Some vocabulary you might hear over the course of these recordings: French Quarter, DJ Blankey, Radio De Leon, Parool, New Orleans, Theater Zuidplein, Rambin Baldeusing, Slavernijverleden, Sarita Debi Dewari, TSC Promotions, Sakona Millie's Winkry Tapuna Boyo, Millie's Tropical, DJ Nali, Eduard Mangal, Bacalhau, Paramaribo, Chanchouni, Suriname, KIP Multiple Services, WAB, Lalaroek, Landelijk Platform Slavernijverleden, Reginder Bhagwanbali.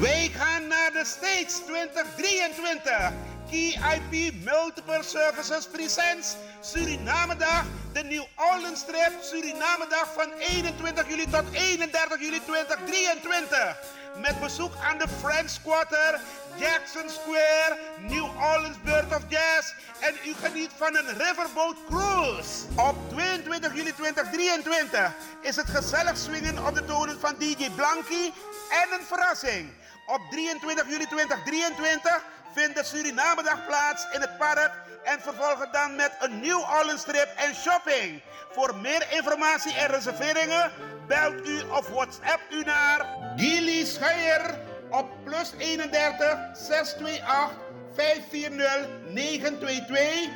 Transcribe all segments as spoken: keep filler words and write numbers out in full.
Wij gaan naar de States twintig drieëntwintig. K I P Multiple Services presents Surinamedag, de New Orleans trip Surinamedag van eenentwintig juli tot eenendertig juli twintig drieëntwintig. Met bezoek aan de French Quarter, Jackson Square, New Orleans Bird of Jazz en u geniet van een riverboat cruise. Op tweeëntwintig juli twintig drieëntwintig is het gezellig swingen op de tonen van D J Blankey en een verrassing. Op drieëntwintig juli twintig drieëntwintig vindt de Surinamedag plaats in het park en vervolgen dan met een New Orleans trip en shopping. Voor meer informatie en reserveringen belt u of WhatsApp u naar Gilly Schuijer op plus eenendertig zes twee acht vijf vier nul negen twee twee.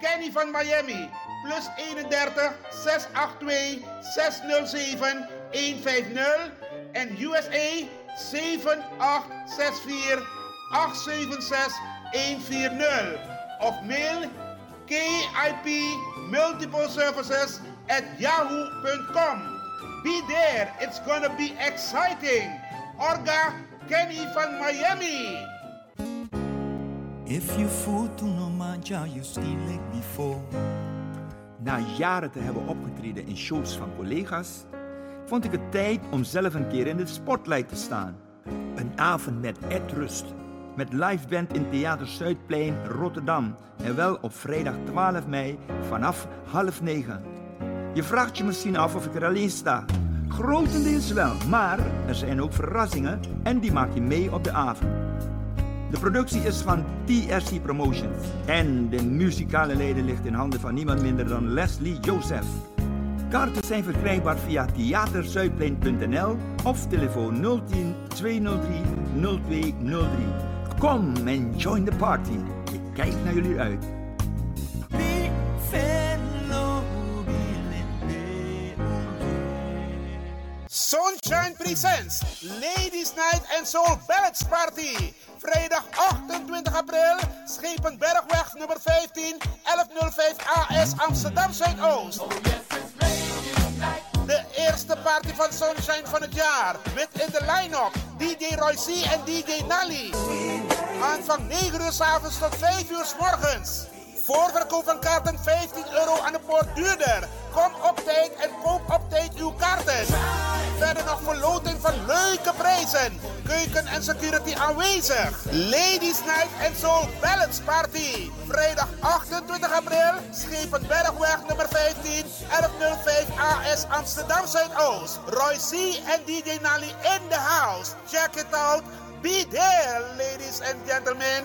Kenny van Miami plus eenendertig zes acht twee zes nul zeven een vijf nul en U S A zeven acht zes vier acht zeven zes een vier nul of mail K I P Multiple Services at yahoo punt com. Be there, it's gonna be exciting. Orga Kenny van Miami. If you fool to no manja, you still like before. Na jaren te hebben opgetreden in shows van collega's, vond ik het tijd om zelf een keer in de spotlight te staan. Een avond met Ed Rust, met live band in Theater Zuidplein, Rotterdam. En wel op vrijdag twaalf mei vanaf half negen. Je vraagt je misschien af of ik er alleen sta. Grotendeels wel, maar er zijn ook verrassingen en die maak je mee op de avond. De productie is van T S C Promotions en de muzikale leiding ligt in handen van niemand minder dan Leslie Joseph. Kaarten zijn verkrijgbaar via theaterzuidplein punt n l of telefoon nul tien tweehonderddrie nul tweehonderddrie. Kom en join the party. Ik kijk naar jullie uit. Sunshine presents Ladies Night and Soul Ballads Party. Vrijdag achtentwintig april, Schepenbergweg nummer vijftien, elf nul vijf A S Amsterdam Zuidoost. Oh yes, it's Ladies Night. De eerste party van Sunshine van het jaar. Met in de line-up D J Royce en D J Nali. Aanvang negen uur 's avonds tot vijf uur 's morgens. Voorverkoop van kaarten vijftien euro aan de poort duurder. Kom op tijd en koop op tijd uw kaarten. Verder nog verloting van leuke prijzen. Keuken en security aanwezig. Ladies Night and Soul Ballads Party. Vrijdag achtentwintig april, Schepenbergweg nummer vijftien, elf nul vijf A S Amsterdam Zuidoost. Roy C. en D J Nali in the house. Check it out. Be there, ladies and gentlemen.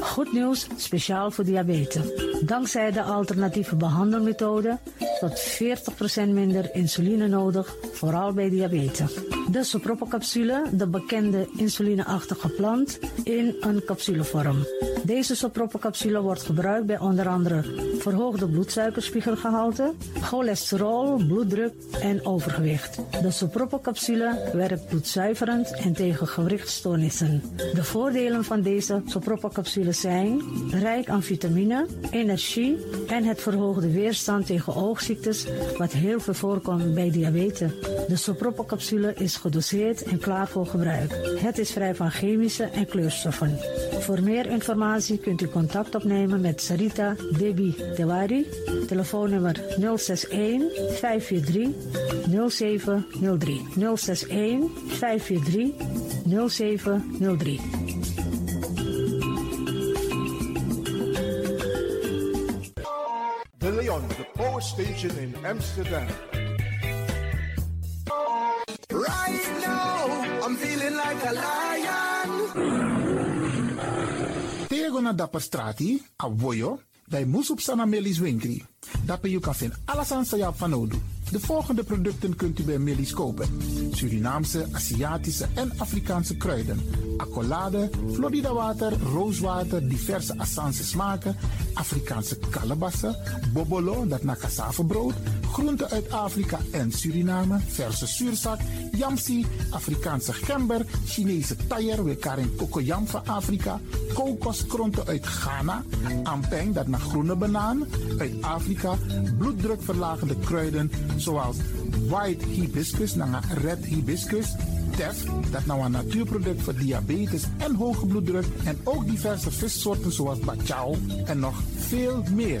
Goed nieuws, speciaal voor diabetes. Dankzij de alternatieve behandelmethode tot veertig procent minder insuline nodig, vooral bij diabetes. De soproprocapsule, de bekende insulineachtige plant, in een capsulevorm. Deze soproprocapsule wordt gebruikt bij onder andere verhoogde bloedsuikerspiegelgehalte, cholesterol, bloeddruk en overgewicht. De soproprocapsule werkt bloedzuiverend en tegen gewrichtstoornissen. De voordelen van deze soproprocapsule zijn rijk aan vitamine, energie en het verhoogde weerstand tegen oogziektes, wat heel veel voorkomt bij diabetes. De soproprocapsule is gedoseerd en klaar voor gebruik. Het is vrij van chemische en kleurstoffen. Voor meer informatie kunt u contact opnemen met Sarita Debi Dewari, telefoonnummer nul zes een vijf vier drie nul zeven nul drie. nul zes een vijf vier drie nul zeven nul drie. De Leon, the power station in Amsterdam. Right now, I'm feeling like a lion. Tego na Dapperstraat, a Boyo, bij Sakona Millie's Winkry. Dapper you kan zijn alles aan Sayap van Odu. De volgende producten kunt u bij Millie's kopen: Surinaamse, Aziatische en Afrikaanse kruiden, accolade, Florida water, rooswater, diverse Assange smaken, Afrikaanse kalebassen, bobolo, dat na cassavebrood, groenten uit Afrika en Suriname, verse zuurzak, yamsi, Afrikaanse gember, Chinese taier, wekaring kokoyam van Afrika, kokoskronten uit Ghana, ampeng, dat na groene banaan, uit Afrika, bloeddrukverlagende kruiden, zoals white hibiscus, naar red hibiscus, tef, dat nou een natuurproduct voor diabetes en hoge bloeddruk, en ook diverse vissoorten zoals bacalhau en nog veel meer.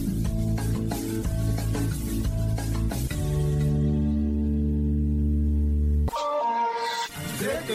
Dit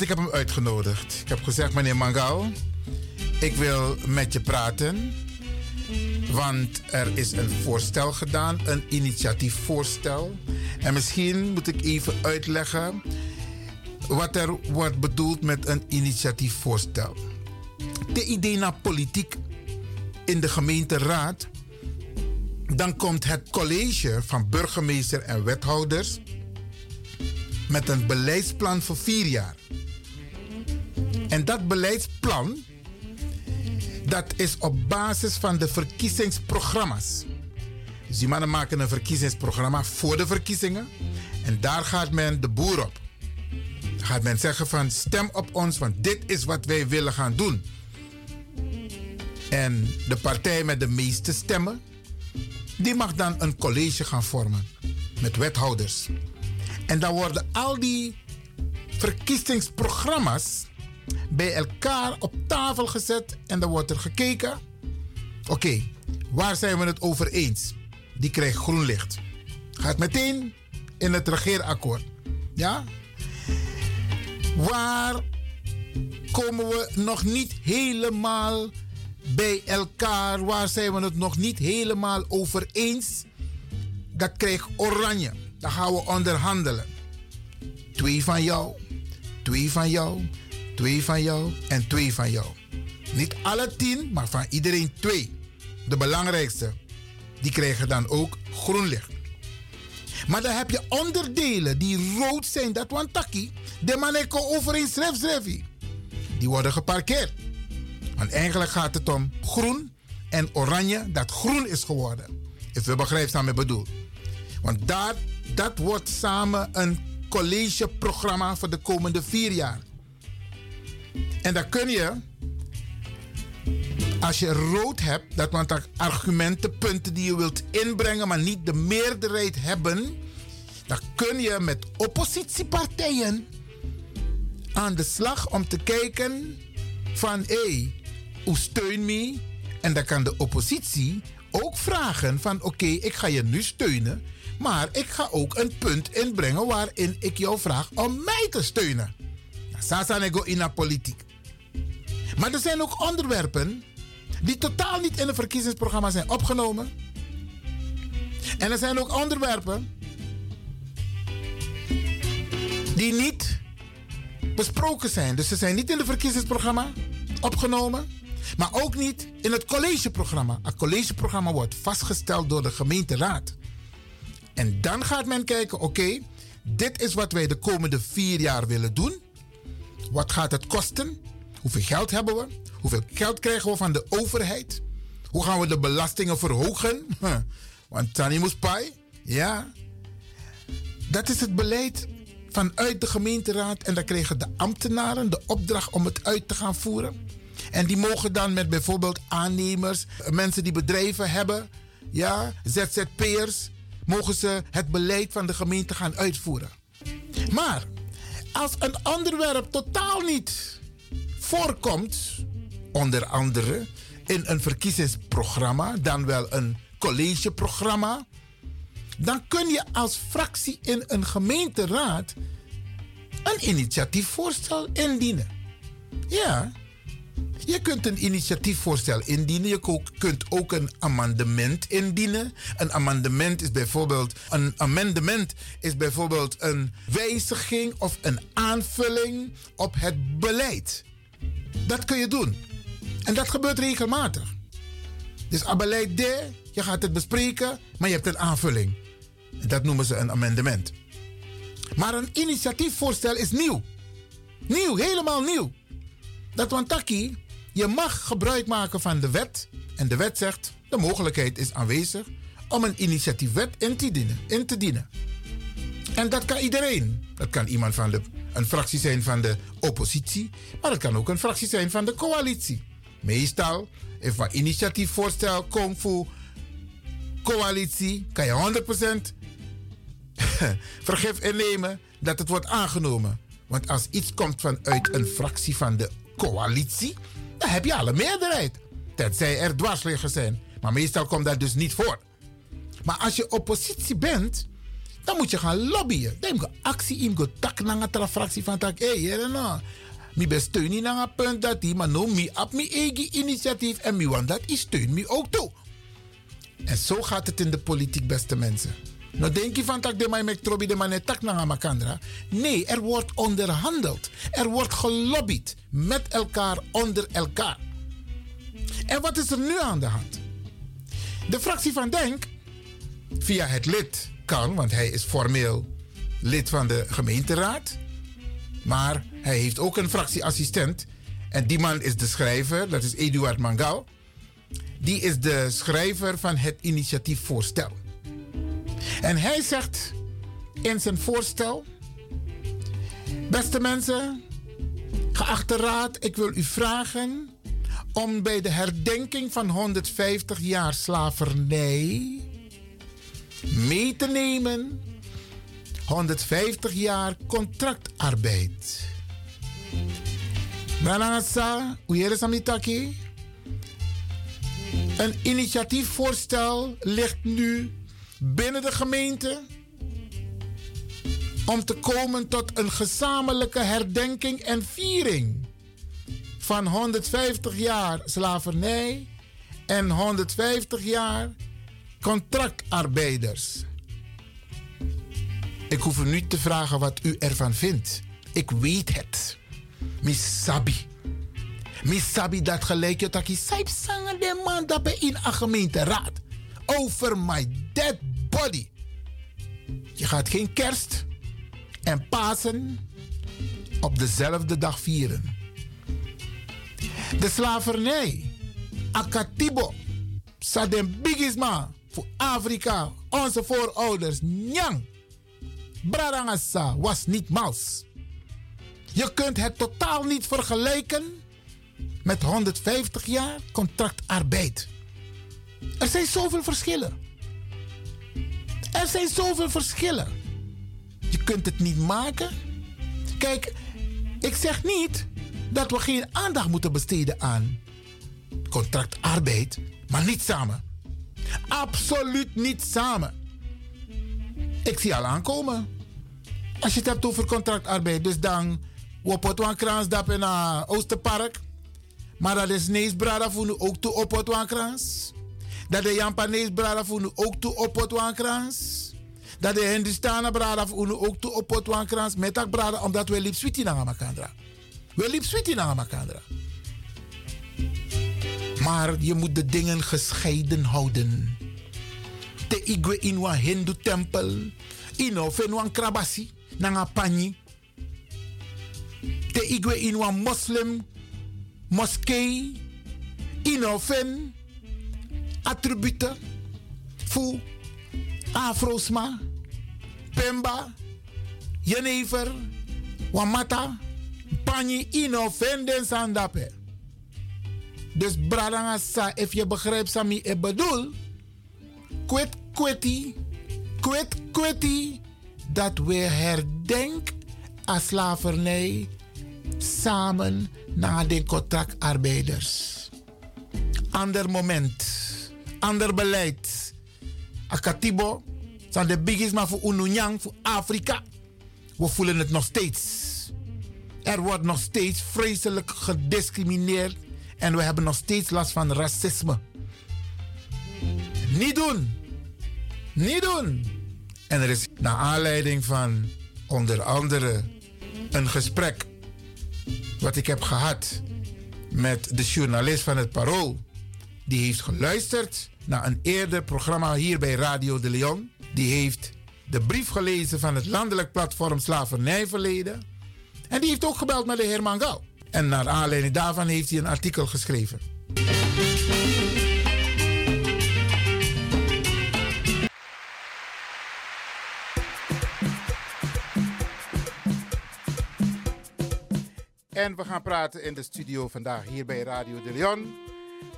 Ik heb hem uitgenodigd. Ik heb gezegd, meneer Mangal, ik wil met je praten. Want er is een voorstel gedaan, een initiatiefvoorstel. En misschien moet ik even uitleggen wat er wordt bedoeld met een initiatiefvoorstel. De idee naar politiek in de gemeenteraad. Dan komt het college van burgemeester en wethouders met een beleidsplan voor vier jaar. En dat beleidsplan, dat is op basis van de verkiezingsprogramma's. Dus die mannen maken een verkiezingsprogramma voor de verkiezingen. En daar gaat men de boer op. Dan gaat men zeggen van stem op ons, want dit is wat wij willen gaan doen. En de partij met de meeste stemmen, die mag dan een college gaan vormen met wethouders. En dan worden al die verkiezingsprogramma's bij elkaar op tafel gezet en dan wordt er gekeken. Oké, okay, waar zijn we het over eens? Die krijgt groen licht. Gaat meteen in het regeerakkoord. Ja? Waar komen we nog niet helemaal bij elkaar? Waar zijn we het nog niet helemaal over eens? Dat krijgt oranje. Dan gaan we onderhandelen. Twee van jou, twee van jou, twee van jou en twee van jou. Niet alle tien, maar van iedereen twee. De belangrijkste. Die krijgen dan ook groen licht. Maar dan heb je onderdelen die rood zijn. Dat want taki. De maneko overeen schrijf schrijfie. Die worden geparkeerd. Want eigenlijk gaat het om groen en oranje. Dat groen is geworden. If we begrijpen wat ik bedoel. Want dat, dat wordt samen een collegeprogramma voor de komende vier jaar. En dan kun je, als je rood hebt, dat want dat argumenten, punten die je wilt inbrengen, maar niet de meerderheid hebben, dan kun je met oppositiepartijen aan de slag om te kijken van, hé, hey, hoe steun me? En dan kan de oppositie ook vragen van, oké, okay, ik ga je nu steunen, maar ik ga ook een punt inbrengen waarin ik jou vraag om mij te steunen. Sasanego in de politiek. Maar er zijn ook onderwerpen die totaal niet in het verkiezingsprogramma zijn opgenomen. En er zijn ook onderwerpen die niet besproken zijn. Dus ze zijn niet in het verkiezingsprogramma opgenomen, maar ook niet in het collegeprogramma. Het collegeprogramma wordt vastgesteld door de gemeenteraad. En dan gaat men kijken, oké, okay, dit is wat wij de komende vier jaar willen doen. Wat gaat het kosten? Hoeveel geld hebben we? Hoeveel geld krijgen we van de overheid? Hoe gaan we de belastingen verhogen? Huh. Want Tani moest pay. Ja. Dat is het beleid vanuit de gemeenteraad. En daar kregen de ambtenaren de opdracht om het uit te gaan voeren. En die mogen dan met bijvoorbeeld aannemers, mensen die bedrijven hebben, ja, Z Z P'ers, mogen ze het beleid van de gemeente gaan uitvoeren. Maar als een onderwerp totaal niet voorkomt, onder andere in een verkiezingsprogramma, dan wel een collegeprogramma, dan kun je als fractie in een gemeenteraad een initiatiefvoorstel indienen. Ja, je kunt een initiatiefvoorstel indienen. Je kunt ook een amendement indienen. Een amendement is bijvoorbeeld een amendement is bijvoorbeeld een wijziging of een aanvulling op het beleid. Dat kun je doen. En dat gebeurt regelmatig. Dus aan beleid D, je gaat het bespreken, maar je hebt een aanvulling. Dat noemen ze een amendement. Maar een initiatiefvoorstel is nieuw. Nieuw, helemaal nieuw. Dat wantaki, je mag gebruik maken van de wet. En de wet zegt, de mogelijkheid is aanwezig om een initiatiefwet in te dienen. In te dienen. En dat kan iedereen. Dat kan iemand van de, een fractie zijn van de oppositie. Maar het kan ook een fractie zijn van de coalitie. Meestal, als een initiatiefvoorstel komt voor coalitie, kan je honderd procent vergif innemen dat het wordt aangenomen. Want als iets komt vanuit een fractie van de coalitie, dan heb je alle meerderheid. Tenzij er dwarsliggers zijn. Maar meestal komt dat dus niet voor. Maar als je oppositie bent, dan moet je gaan lobbyen. Dan moet je actie in de tak naar een fractie van tak. Hé, hier en nou. Ik ben steun niet naar een punt dat die, maar nu ik heb mijn eigen initiatief en ik want dat ik steun me ook toe. En zo gaat het in de politiek, beste mensen. Nou denk je van dat de mij met trobi de man tak naar makandra. Nee, er wordt onderhandeld. Er wordt gelobbyd met elkaar, onder elkaar. En wat is er nu aan de hand? De fractie van Denk, via het lid kan, want hij is formeel lid van de gemeenteraad. Maar hij heeft ook een fractieassistent En die man is de schrijver, dat is Eduard Mangal. Die is de schrijver van het initiatiefvoorstel. En hij zegt in zijn voorstel: beste mensen, geachte raad, ik wil u vragen om bij de herdenking van honderdvijftig jaar slavernij mee te nemen honderdvijftig jaar contractarbeid. Bananasa, Uyere Samitaki. Een initiatiefvoorstel ligt nu binnen de gemeente om te komen tot een gezamenlijke herdenking en viering van honderdvijftig jaar slavernij en honderdvijftig jaar contractarbeiders. Ik hoef u niet te vragen wat u ervan vindt. Ik weet het. Misabi. Misabi dat gelijk je taki saipsangen de man dat bij in een gemeenteraad. Over my dead body. Je gaat geen kerst en Pasen op dezelfde dag vieren. De slavernij, akatibo, sadem bigisma voor Afrika, onze voorouders, nyang, brarangasa was niet mals. Je kunt het totaal niet vergelijken met honderdvijftig jaar contractarbeid. Er zijn zoveel verschillen. Er zijn zoveel verschillen. Je kunt het niet maken. Kijk, ik zeg niet dat we geen aandacht moeten besteden aan contractarbeid, maar niet samen. Absoluut niet samen. Ik zie al aankomen. Als je het hebt over contractarbeid, dus dan op het kransdap in Oosterpark, maar dat is nees brada voor nu ook toe op het krans. Dat de Jampanees braden voor nu ook toe op het wankrans. Dat de Hindustanen braden voor nu ook toe op het wankrans. Met dat braden omdat we liep sweetie naar Makandra. We liep sweetie naar Makandra. Maar je moet de dingen gescheiden houden. Te igwe in een hindu tempel. Ino fenwan krabasi. Nanga pani. Te igwe in een moslim moskee. Ino fen attributen voor Afrosma, Pemba, Jenever, Wamata, Pani, Ino, Venden, Sandape. Dus Bradangasa, if je begrijpt wat ik bedoel, kwet kweti, kwet kweti, dat we herdenken aan slavernij samen naar de contractarbeiders. Ander moment. Ander beleid. Akatibo zijn de biggest maar voor Ununyang, voor Afrika. We voelen het nog steeds. Er wordt nog steeds vreselijk gediscrimineerd. En we hebben nog steeds last van racisme. Niet doen. Niet doen. En er is naar aanleiding van onder andere een gesprek wat ik heb gehad met de journalist van het Parool. Die heeft geluisterd naar een eerder programma hier bij Radio De Leon. Die heeft de brief gelezen van het landelijk platform Slavernijverleden. En die heeft ook gebeld met de heer Mangal. En naar aanleiding daarvan heeft hij een artikel geschreven. En we gaan praten in de studio vandaag hier bij Radio De Leon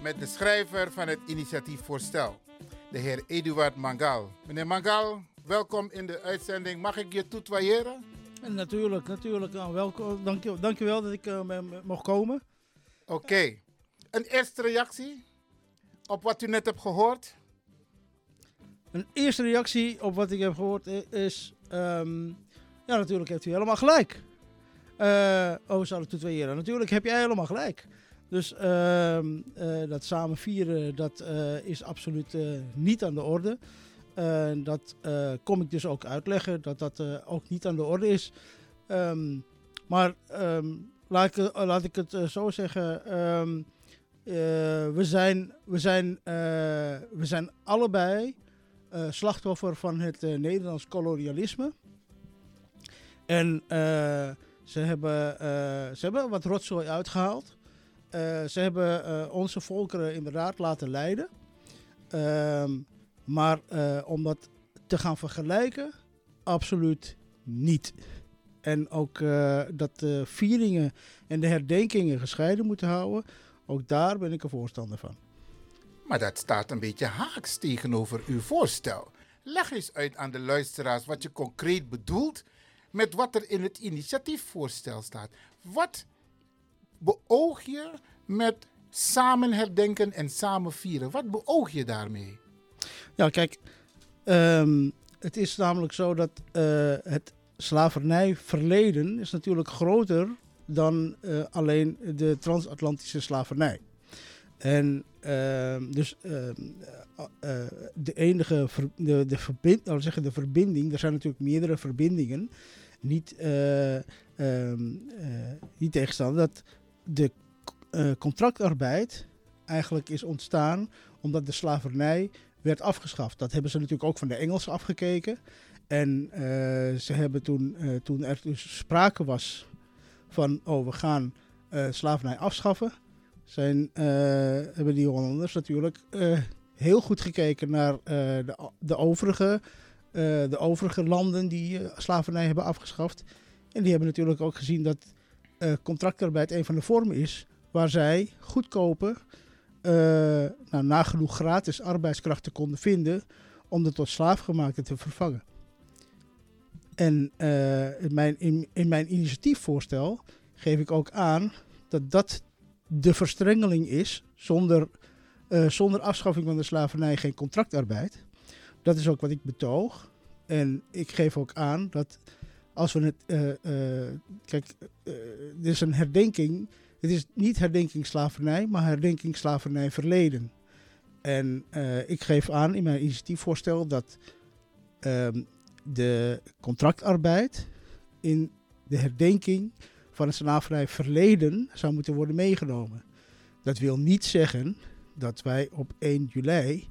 met de schrijver van het initiatiefvoorstel, de heer Eduard Mangal. Meneer Mangal, welkom in de uitzending. Mag ik je tutoyeren? Natuurlijk, natuurlijk. Welkom. Dank je, dank je wel dat ik uh, mocht komen. Oké. Okay. Een eerste reactie op wat u net hebt gehoord? Een eerste reactie op wat ik heb gehoord is... Um, ja, natuurlijk heeft u helemaal gelijk. Uh, oh, zou ik tutoyeren. Natuurlijk heb jij helemaal gelijk. Dus uh, uh, dat samen vieren, dat uh, is absoluut uh, niet aan de orde. Uh, dat uh, kom ik dus ook uitleggen, dat dat uh, ook niet aan de orde is. Um, maar um, laat, ik, uh, laat ik het uh, zo zeggen. Um, uh, we zijn, we zijn, uh, we zijn allebei uh, slachtoffer van het uh, Nederlands kolonialisme. En uh, ze, hebben, uh, ze hebben wat rotzooi uitgehaald. Uh, ze hebben uh, onze volkeren inderdaad laten leiden. Uh, maar uh, om dat te gaan vergelijken, absoluut niet. En ook uh, dat de vieringen en de herdenkingen gescheiden moeten houden, ook daar ben ik een voorstander van. Maar dat staat een beetje haaks tegenover uw voorstel. Leg eens uit aan de luisteraars wat je concreet bedoelt met wat er in het initiatiefvoorstel staat. Wat beoog je met samen herdenken en samen vieren? Wat beoog je daarmee? Ja, kijk, um, het is namelijk zo dat uh, het slavernijverleden is natuurlijk groter dan uh, alleen de transatlantische slavernij. En uh, dus uh, uh, uh, de enige ver, de, de, verbind, al zeggen de verbinding, er zijn natuurlijk meerdere verbindingen, niet, uh, um, uh, niet tegenstander dat de uh, contractarbeid eigenlijk is ontstaan omdat de slavernij werd afgeschaft. Dat hebben ze natuurlijk ook van de Engelsen afgekeken. En uh, ze hebben toen, uh, toen er dus sprake was van, oh, we gaan uh, slavernij afschaffen, zijn, uh, hebben die Hollanders natuurlijk uh, heel goed gekeken naar uh, de, de, overige, uh, de overige landen die uh, slavernij hebben afgeschaft. En die hebben natuurlijk ook gezien dat uh, contractarbeid een van de vormen is waar zij goedkope, uh, nou, nagenoeg gratis arbeidskrachten konden vinden om de tot slaafgemaakte te vervangen. En uh, in, mijn, in, in mijn initiatiefvoorstel geef ik ook aan dat dat de verstrengeling is, zonder, uh, zonder afschaffing van de slavernij geen contractarbeid. Dat is ook wat ik betoog. En ik geef ook aan dat als we het... Uh, uh, kijk, uh, dit is een herdenking. Het is niet herdenking slavernij, maar herdenking slavernij verleden. En uh, ik geef aan in mijn initiatiefvoorstel dat uh, de contractarbeid in de herdenking van het slavernij verleden zou moeten worden meegenomen. Dat wil niet zeggen dat wij op één juli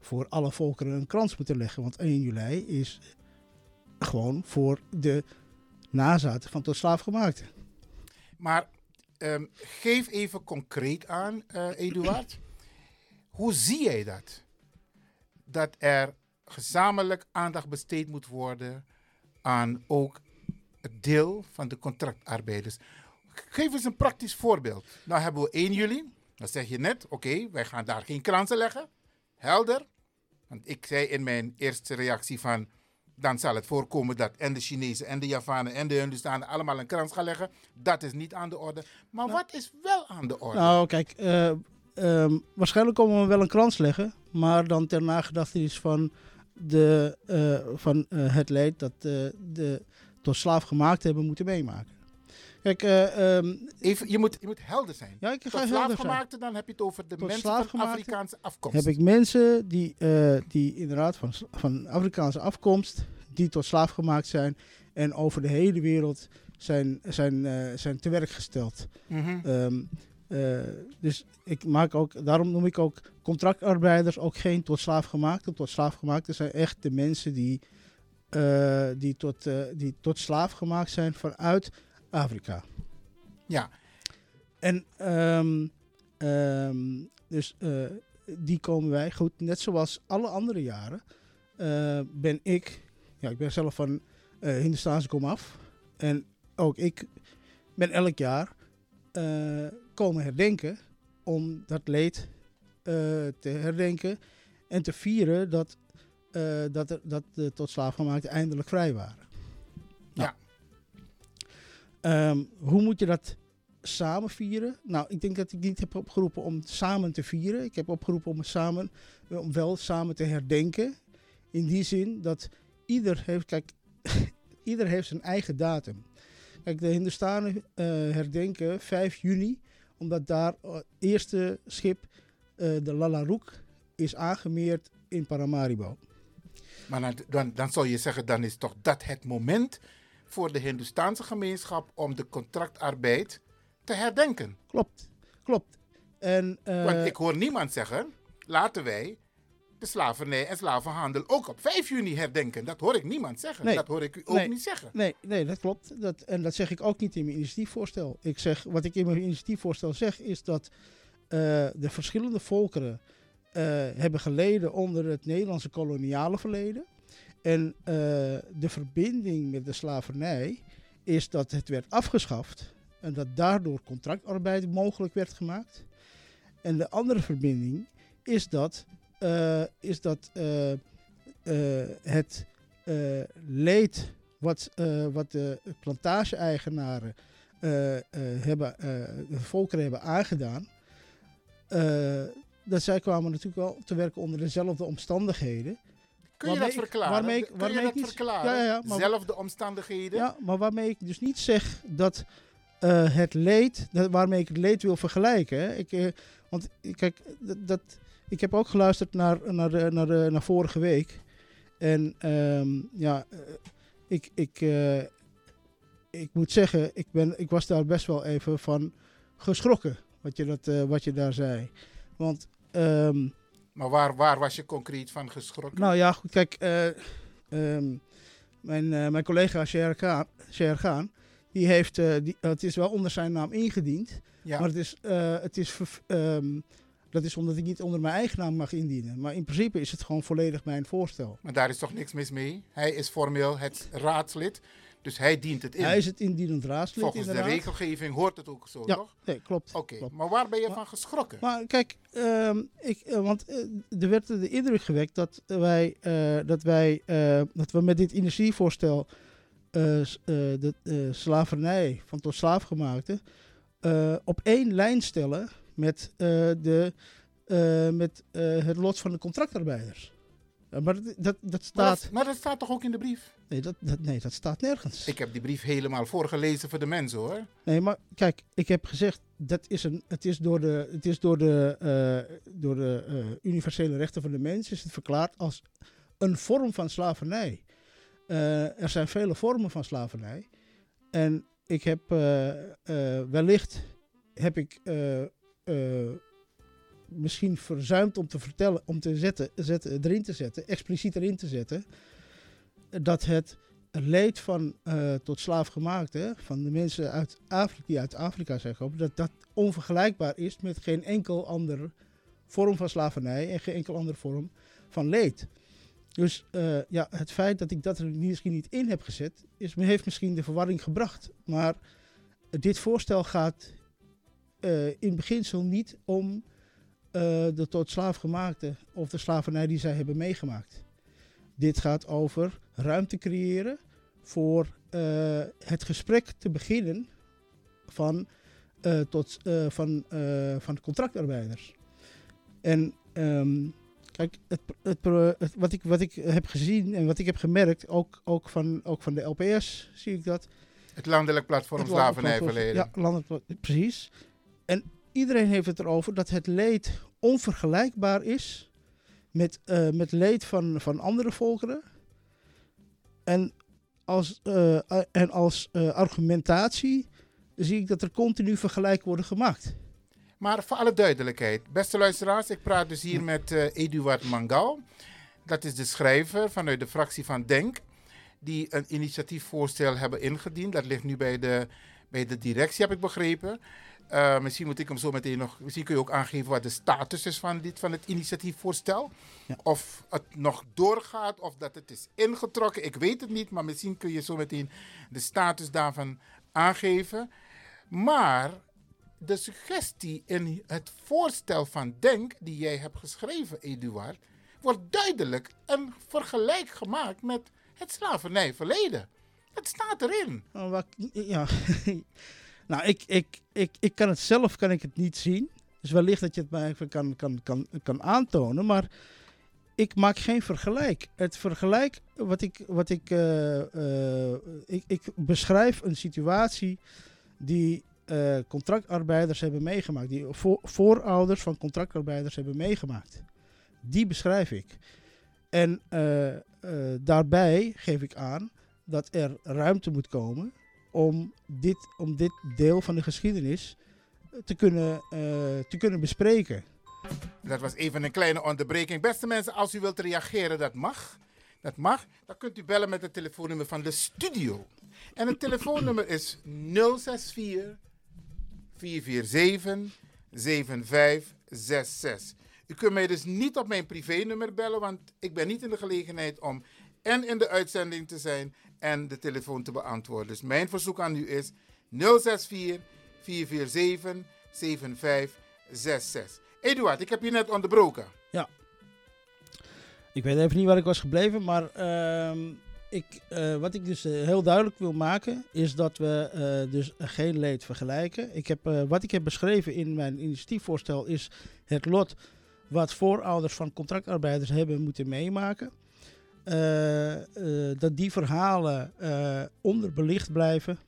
voor alle volkeren een krans moeten leggen. Want één juli is gewoon voor de nazaten van tot slaafgemaakten. Maar um, geef even concreet aan, uh, Eduard. Hoe zie jij dat? Dat er gezamenlijk aandacht besteed moet worden aan ook het deel van de contractarbeiders. Geef eens een praktisch voorbeeld. Nou hebben we één juli. Dan zeg je net, oké, okay, wij gaan daar geen kransen leggen. Helder. Want ik zei in mijn eerste reactie van, dan zal het voorkomen dat en de Chinezen en de Javanen en de Hindustanen allemaal een krans gaan leggen. Dat is niet aan de orde. Maar nou, wat is wel aan de orde? Nou, kijk, uh, um, waarschijnlijk komen we wel een krans leggen, maar dan ter nagedachtenis van, de, uh, van uh, het leed dat uh, de... tot slaaf gemaakt hebben moeten meemaken. Kijk, uh, um, even, je, moet, je moet helder zijn. Ja, ik ga tot slaafgemaakte, dan heb je het over de tot mensen van Afrikaanse afkomst. Heb ik mensen die, uh, die inderdaad van, van Afrikaanse afkomst, die tot slaaf gemaakt zijn en over de hele wereld zijn, zijn, uh, zijn te werk gesteld. Mm-hmm. Um, uh, dus ik maak ook, daarom noem ik ook contractarbeiders ook geen tot slaaf gemaakte. Tot slaaf gemaakte zijn echt de mensen die Uh, die, tot, uh, die tot slaaf gemaakt zijn vanuit Afrika. Ja. En um, um, dus uh, die komen wij goed. Net zoals alle andere jaren uh, ben ik, ja, ik ben zelf van uh, Hindustaanse komaf. En ook ik ben elk jaar uh, komen herdenken om dat leed uh, te herdenken en te vieren dat Uh, dat, er, dat de tot slaafgemaakten eindelijk vrij waren. Nou, ja. Um, hoe moet je dat samen vieren? Nou, ik denk dat ik niet heb opgeroepen om samen te vieren. Ik heb opgeroepen om, samen, om wel samen te herdenken. In die zin dat ieder heeft, kijk, ieder heeft zijn eigen datum. Kijk, de Hindustanen uh, herdenken vijf juni... omdat daar het eerste schip, uh, de Lalaroek, is aangemeerd in Paramaribo. Maar dan, dan, dan zou je zeggen, dan is toch dat het moment voor de Hindoestaanse gemeenschap om de contractarbeid te herdenken. Klopt, klopt. En, uh, want ik hoor niemand zeggen, laten wij de slavernij en slavenhandel ook op vijf juni herdenken. Dat hoor ik niemand zeggen. Nee. Dat hoor ik u ook nee. niet zeggen. Nee, nee, dat klopt. Dat, en dat zeg ik ook niet in mijn initiatiefvoorstel. Ik zeg, wat ik in mijn initiatiefvoorstel zeg is dat uh, de verschillende volkeren uh, hebben geleden onder het Nederlandse koloniale verleden. En uh, de verbinding met de slavernij is dat het werd afgeschaft en dat daardoor contractarbeid mogelijk werd gemaakt. En de andere verbinding is dat, uh, is dat uh, uh, het uh, leed wat, uh, wat de plantage-eigenaren uh, uh, hebben, uh, de volkeren hebben aangedaan, uh, dat zij kwamen natuurlijk wel te werken onder dezelfde omstandigheden. Kun je dat verklaren? Waarmee ik, waarmee Kun je dat verklaren? Ja, ja, maar, zelfde omstandigheden? Ja, maar waarmee ik dus niet zeg dat uh, het leed, dat, waarmee ik het leed wil vergelijken. Hè. Ik, uh, want kijk, dat, dat, ik heb ook geluisterd naar, naar, naar, naar, naar vorige week. En um, ja, uh, ik, ik, uh, ik moet zeggen, ik, ben, ik was daar best wel even van geschrokken, wat je, dat, uh, wat je daar zei. Want... Um, Maar waar, waar was je concreet van geschrokken? Nou ja, goed, kijk, uh, um, mijn, uh, mijn collega Shergaan, die heeft, uh, die, uh, het is wel onder zijn naam ingediend, ja. maar het is, uh, het is um, dat is omdat ik niet onder mijn eigen naam mag indienen. Maar in principe is het gewoon volledig mijn voorstel. Maar daar is toch niks mis mee? Hij is formeel het raadslid, dus hij dient het in. Hij is het indienend raadslid, volgens inderdaad. De regelgeving hoort het ook zo, ja, toch? Ja, nee, klopt. Oké, okay, maar waar ben je maar, van geschrokken? Maar kijk, um, ik, uh, want uh, er werd de indruk gewekt dat wij, uh, dat wij uh, dat we met dit energievoorstel uh, uh, de uh, slavernij van tot slaafgemaakte uh, op één lijn stellen met, uh, de, uh, met uh, het lot van de contractarbeiders. Maar dat, dat staat... Maar dat, maar dat staat toch ook in de brief? Nee dat, dat, nee, dat staat nergens. Ik heb die brief helemaal voorgelezen voor de mensen, hoor. Nee, maar kijk, ik heb gezegd... Dat is een, het is door de, het is door de, uh, door de uh, universele rechten van de mens... is het verklaard als een vorm van slavernij. Uh, er zijn vele vormen van slavernij. En ik heb uh, uh, wellicht... heb ik... Uh, uh, misschien verzuimd om te vertellen, om te zetten, zetten, erin te zetten, expliciet erin te zetten, dat het leed van uh, tot slaafgemaakte, van de mensen uit Afrika, die uit Afrika zijn gekomen, dat dat onvergelijkbaar is met geen enkel andere vorm van slavernij en geen enkel andere vorm van leed. Dus uh, ja, het feit dat ik dat er misschien niet in heb gezet, is, heeft misschien de verwarring gebracht. Maar dit voorstel gaat uh, in beginsel niet om Uh, de tot slaafgemaakte of de slavernij die zij hebben meegemaakt. Dit gaat over ruimte creëren voor uh, het gesprek te beginnen van, uh, tot, uh, van, uh, van contractarbeiders. En um, kijk, het, het, het, wat, ik, wat ik heb gezien en wat ik heb gemerkt, ook, ook, van, ook van de L P S zie ik dat. Het landelijk platform Slavernijverleden. Ja, landelijk, precies. En iedereen heeft het erover dat het leed onvergelijkbaar is met, uh, met leed van, van andere volkeren. En als, uh, en als uh, argumentatie zie ik dat er continu vergelijken worden gemaakt. Maar voor alle duidelijkheid, beste luisteraars, ik praat dus hier met uh, Eduard Mangal. Dat is de schrijver vanuit de fractie van DENK, die een initiatiefvoorstel hebben ingediend. Dat ligt nu bij de, bij de directie, heb ik begrepen. Uh, misschien moet ik hem zo meteen nog... Misschien kun je ook aangeven wat de status is van, dit, van het initiatiefvoorstel. Ja. Of het nog doorgaat of dat het is ingetrokken. Ik weet het niet, maar misschien kun je zo meteen de status daarvan aangeven. Maar de suggestie in het voorstel van DENK die jij hebt geschreven, Eduard, wordt duidelijk een vergelijk gemaakt met het slavernijverleden. Dat staat erin. Oh, wat, ja... Nou, ik, ik, ik, ik kan het zelf kan ik het niet zien. Dus wellicht dat je het mij even kan, kan, kan, kan aantonen. Maar ik maak geen vergelijk. Het vergelijk wat ik... Wat ik, uh, uh, ik, ik beschrijf een situatie die uh, contractarbeiders hebben meegemaakt. Die voor, voorouders van contractarbeiders hebben meegemaakt. Die beschrijf ik. En uh, uh, daarbij geef ik aan dat er ruimte moet komen om dit, om dit deel van de geschiedenis te kunnen, uh, te kunnen bespreken. Dat was even een kleine onderbreking. Beste mensen, als u wilt reageren, dat mag. Dat mag. Dan kunt u bellen met het telefoonnummer van de studio. En het telefoonnummer is nul zes vier, vier vier zeven, zeven vijf zes zes. U kunt mij dus niet op mijn privénummer bellen, want ik ben niet in de gelegenheid om en in de uitzending te zijn en de telefoon te beantwoorden. Dus mijn verzoek aan u is nul zes vier, vier vier zeven, zeven vijf zes zes. Eduard, ik heb je net onderbroken. Ja. Ik weet even niet waar ik was gebleven, maar uh, ik, uh, wat ik dus uh, heel duidelijk wil maken is dat we uh, dus geen leed vergelijken. Ik heb, uh, wat ik heb beschreven in mijn initiatiefvoorstel is het lot wat voorouders van contractarbeiders hebben moeten meemaken. Uh, uh, dat die verhalen uh, onderbelicht blijven.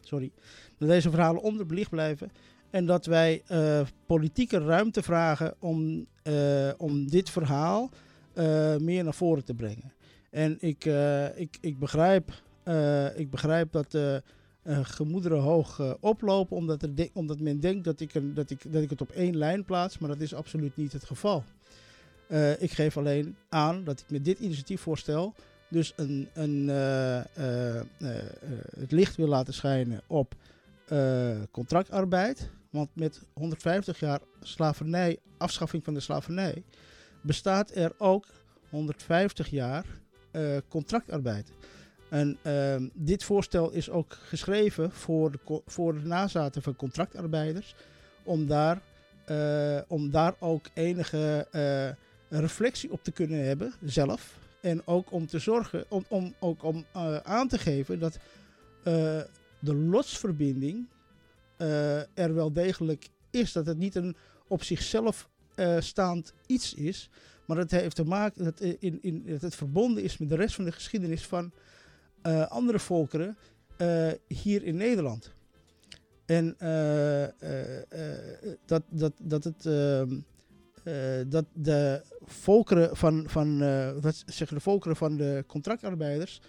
Sorry. Dat deze verhalen onderbelicht blijven. En dat wij uh, politieke ruimte vragen om, uh, om dit verhaal uh, meer naar voren te brengen. En ik, uh, ik, ik, begrijp, uh, ik begrijp dat uh, uh, gemoederen hoog uh, oplopen omdat, er de- omdat men denkt dat ik, er, dat, ik, dat ik het op één lijn plaats. Maar dat is absoluut niet het geval. Uh, ik geef alleen aan dat ik met dit initiatiefvoorstel dus een, een, uh, uh, uh, uh, het licht wil laten schijnen op uh, contractarbeid. Want met honderdvijftig jaar slavernij, afschaffing van de slavernij, bestaat er ook honderdvijftig jaar uh, contractarbeid. En uh, dit voorstel is ook geschreven voor de, co- voor de nazaten van contractarbeiders, om daar, uh, om daar ook enige uh, reflectie op te kunnen hebben zelf. En ook om te zorgen, om, om, ook om uh, aan te geven dat uh, de lotsverbinding uh, er wel degelijk is. Dat het niet een op zichzelf uh, staand iets is, maar dat heeft te maken dat, in, in, dat het verbonden is met de rest van de geschiedenis van uh, andere volkeren uh, hier in Nederland. En uh, uh, uh, dat, dat, dat het... Uh, Uh, dat de volkeren van, van, uh, wat zeggen de volkeren van de contractarbeiders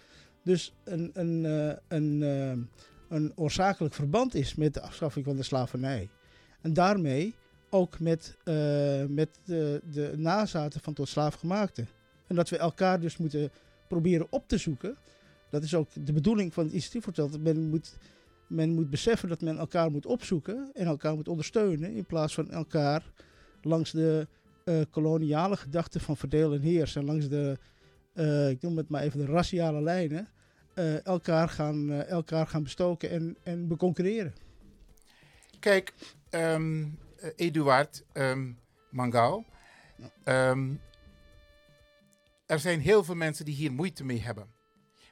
dus een, een, uh, een, uh, een oorzakelijk verband is met de afschaffing van de slavernij. En daarmee ook met, uh, met de, de nazaten van tot slaafgemaakten. En dat we elkaar dus moeten proberen op te zoeken. Dat is ook de bedoeling van het initiatiefvoorstel. Men moet, men moet beseffen dat men elkaar moet opzoeken en elkaar moet ondersteunen in plaats van elkaar langs de uh, koloniale gedachten van verdeel en heers en langs de, uh, ik noem het maar even de raciale lijnen, uh, elkaar, gaan, uh, elkaar gaan bestoken en, en beconcurreren. Kijk, um, Eduard um, Mangal, um, er zijn heel veel mensen die hier moeite mee hebben.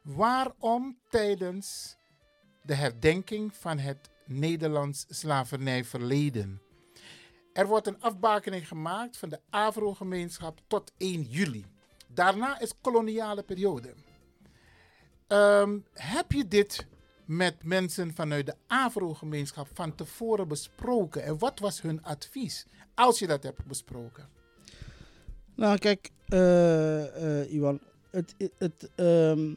Waarom tijdens de herdenking van het Nederlands slavernijverleden? Er wordt een afbakening gemaakt van de Afro-gemeenschap tot één juli. Daarna is koloniale periode. Um, heb je dit met mensen vanuit de Afro-gemeenschap van tevoren besproken? En wat was hun advies als je dat hebt besproken? Nou, kijk, uh, uh, Iwan. Het, het, het, um,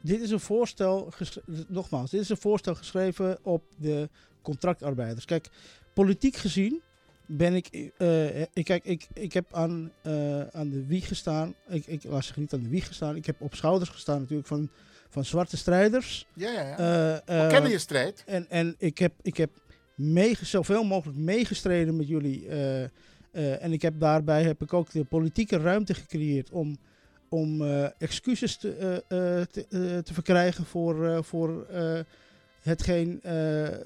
dit is een voorstel, ges- nogmaals, dit is een voorstel geschreven op de contractarbeiders. Kijk, politiek gezien ben ik, uh, ik, kijk, ik, ik heb aan, uh, aan de wieg gestaan. Ik, ik laat zich niet aan de wieg gestaan. Ik heb op schouders gestaan natuurlijk van, van zwarte strijders. Ja, ja, ja. Uh, uh, We kennen je strijd. En, en ik heb, ik heb meege, zoveel mogelijk meegestreden met jullie. Uh, uh, en ik heb daarbij heb ik ook de politieke ruimte gecreëerd om, om uh, excuses te, uh, uh, te, uh, te verkrijgen voor... Uh, voor uh, hetgeen uh, uh,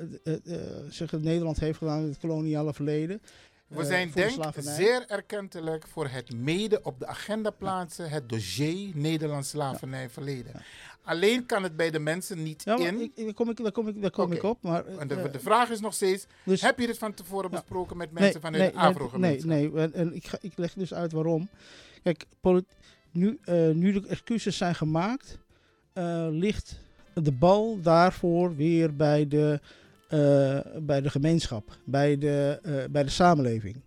uh, zich Nederland heeft gedaan in het koloniale verleden. We zijn uh, denk de zeer erkentelijk voor het mede op de agenda plaatsen, ja. Het dossier Nederlands slavernijverleden. Ja. Alleen kan het bij de mensen niet ja, in. Ik, daar kom ik, daar kom ik, daar kom okay. ik op. Maar, uh, en de, de vraag is nog steeds, dus, heb je dit van tevoren ja, besproken met mensen nee, vanuit nee, de Afro-gemeenschap? Nee, nee. En, en ik, ga, ik leg dus uit waarom. Kijk, polit- nu, uh, nu de excuses zijn gemaakt, uh, ligt de bal daarvoor weer bij de, uh, bij de gemeenschap, bij de, uh, bij de samenleving.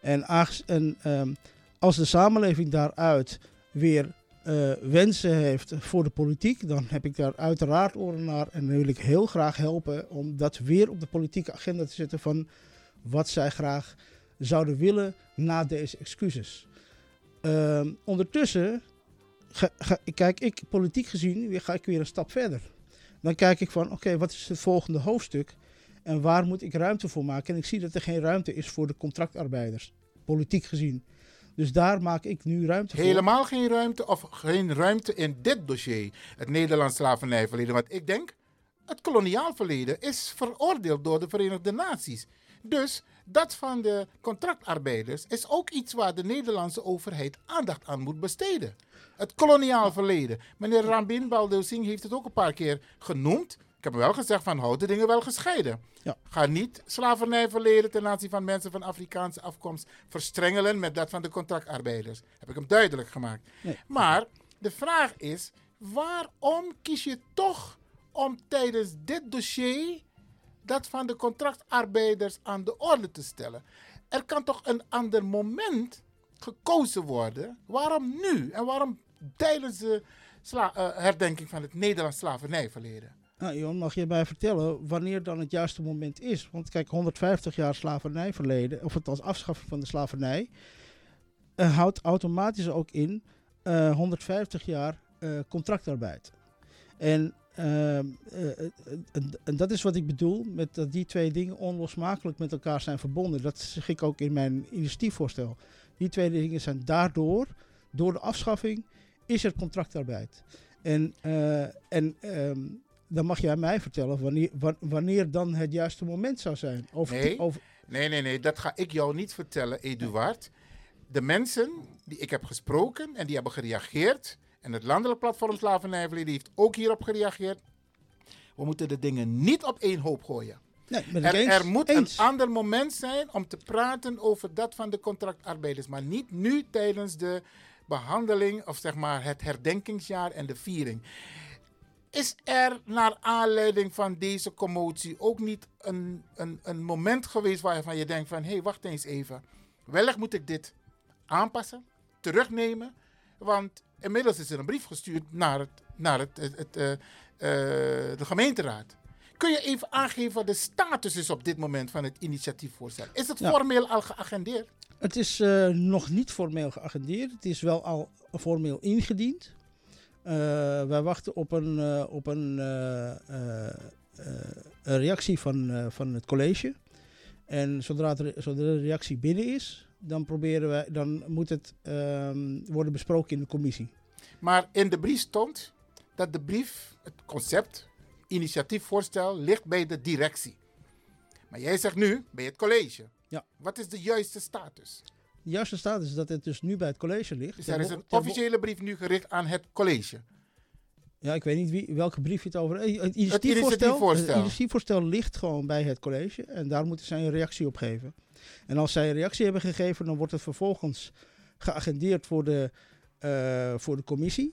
En, aange- en um, als de samenleving daaruit weer uh, wensen heeft voor de politiek, dan heb ik daar uiteraard oren naar en wil ik heel graag helpen om dat weer op de politieke agenda te zetten van wat zij graag zouden willen na deze excuses. Uh, ondertussen ga, ga, kijk ik politiek gezien ga ik weer een stap verder. Dan kijk ik van oké, okay, wat is het volgende hoofdstuk en waar moet ik ruimte voor maken? En ik zie dat er geen ruimte is voor de contractarbeiders, politiek gezien. Dus daar maak ik nu ruimte voor. Helemaal geen ruimte of geen ruimte in dit dossier, het Nederlands slavernijverleden. Want ik denk, het koloniaal verleden is veroordeeld door de Verenigde Naties. Dus dat van de contractarbeiders is ook iets waar de Nederlandse overheid aandacht aan moet besteden. Het koloniaal verleden. Meneer Rambin Baldeusing heeft het ook een paar keer genoemd. Ik heb wel gezegd van houd de dingen wel gescheiden. Ja. Ga niet slavernijverleden ten aanzien van mensen van Afrikaanse afkomst verstrengelen met dat van de contractarbeiders. Heb ik hem duidelijk gemaakt. Nee. Maar de vraag is, waarom kies je toch om tijdens dit dossier dat van de contractarbeiders aan de orde te stellen? Er kan toch een ander moment gekozen worden? Waarom nu? En waarom tijdens de sla- uh, herdenking van het Nederlands slavernijverleden? Nou, Jon, mag je mij vertellen wanneer dan het juiste moment is? Want kijk, honderdvijftig jaar slavernijverleden, of althans afschaffing van de slavernij, uh, houdt automatisch ook in uh, honderdvijftig jaar uh, contractarbeid. En uh, uh, uh, uh, uh, dat is wat ik bedoel, met dat die twee dingen onlosmakelijk met elkaar zijn verbonden. Dat zeg ik ook in mijn initiatiefvoorstel. Die twee dingen zijn daardoor, door de afschaffing, is er contractarbeid. En... Uh, en um, dan mag jij mij vertellen wanneer, wanneer dan het juiste moment zou zijn. Over nee, die, over... nee, nee, nee, dat ga ik jou niet vertellen, Eduard. De mensen die ik heb gesproken en die hebben gereageerd... en het landelijk platform Slavernijverleden heeft ook hierop gereageerd... we moeten de dingen niet op één hoop gooien. Nee, ben ik er, eens, er moet eens. een ander moment zijn om te praten over dat van de contractarbeiders... maar niet nu tijdens de behandeling of zeg maar het herdenkingsjaar en de viering... Is er naar aanleiding van deze commotie ook niet een, een, een moment geweest waarvan je denkt van... hé, hey, wacht eens even. Wellicht moet ik dit aanpassen, terugnemen. Want inmiddels is er een brief gestuurd naar, het, naar het, het, het, uh, uh, de gemeenteraad. Kun je even aangeven wat de status is op dit moment van het initiatiefvoorstel? Is het ja. formeel al geagendeerd? Het is uh, nog niet formeel geagendeerd. Het is wel al formeel ingediend. Uh, wij wachten op een, uh, op een, uh, uh, uh, een reactie van, uh, van het college. En zodra, het re- zodra de reactie binnen is, dan, proberen wij, dan moet het uh, worden besproken in de commissie. Maar in de brief stond dat de brief, het concept, initiatiefvoorstel, ligt bij de directie. Maar jij zegt nu bij het college. Ja. Wat is de juiste status? De juiste staat is dat het dus nu bij het college ligt. Dus er is een officiële brief nu gericht aan het college. Ja, ik weet niet wie, welke brief je het over... Het initiatiefvoorstel, het initiatiefvoorstel. Het initiatiefvoorstel ligt gewoon bij het college. En daar moeten zij een reactie op geven. En als zij een reactie hebben gegeven, dan wordt het vervolgens geagendeerd voor de, uh, voor de commissie.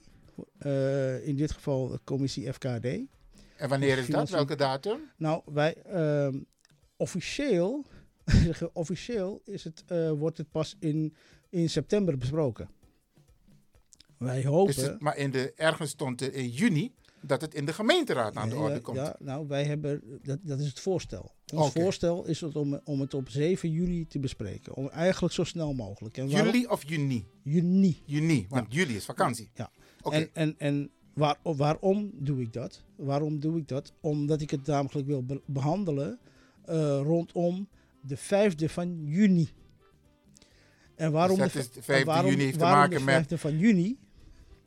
Uh, in dit geval de commissie F K D. En wanneer is dat? Welke datum? Nou, wij uh, officieel... Officieel is het, uh, wordt het pas in, in september besproken. Wij hopen... Het, maar in de, ergens stond er in juni dat het in de gemeenteraad aan de orde komt. Ja, nou, wij hebben... Dat, dat is het voorstel. Ons okay. voorstel is het om, om het op zeven juli te bespreken. Om eigenlijk zo snel mogelijk. En waarom... Juli of juni? Juni. Juni, want ja. juli is vakantie. Ja. Okay. En, en, en waar, waarom doe ik dat? Waarom doe ik dat? Omdat ik het namelijk wil be- behandelen uh, rondom... de vijfde van juni. En waarom dus dat de vijfde juni heeft te maken met... de vijfde van juni?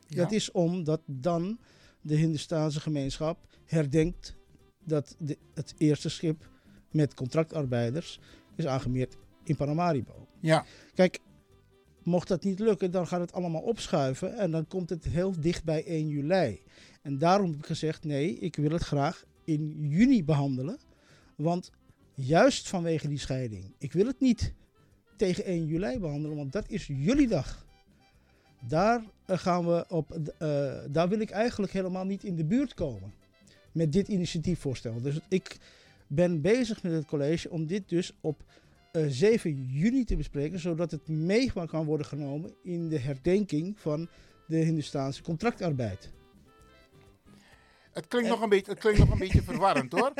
Ja. Dat is omdat dan de Hindoestaanse gemeenschap herdenkt dat de, het eerste schip met contractarbeiders is aangemeerd in Paramaribo. Ja. Kijk, mocht dat niet lukken, dan gaat het allemaal opschuiven en dan komt het heel dicht bij één juli. En daarom heb ik gezegd, nee, ik wil het graag in juni behandelen, want... Juist vanwege die scheiding. Ik wil het niet tegen één juli behandelen, want dat is jullie dag. Daar, gaan we op, uh, daar wil ik eigenlijk helemaal niet in de buurt komen met dit initiatiefvoorstel. Dus ik ben bezig met het college om dit dus op uh, zeven juni te bespreken, zodat het mee kan worden genomen in de herdenking van de Hindoestaanse contractarbeid. Het klinkt, en... nog, een beetje, het klinkt nog een beetje verwarrend hoor.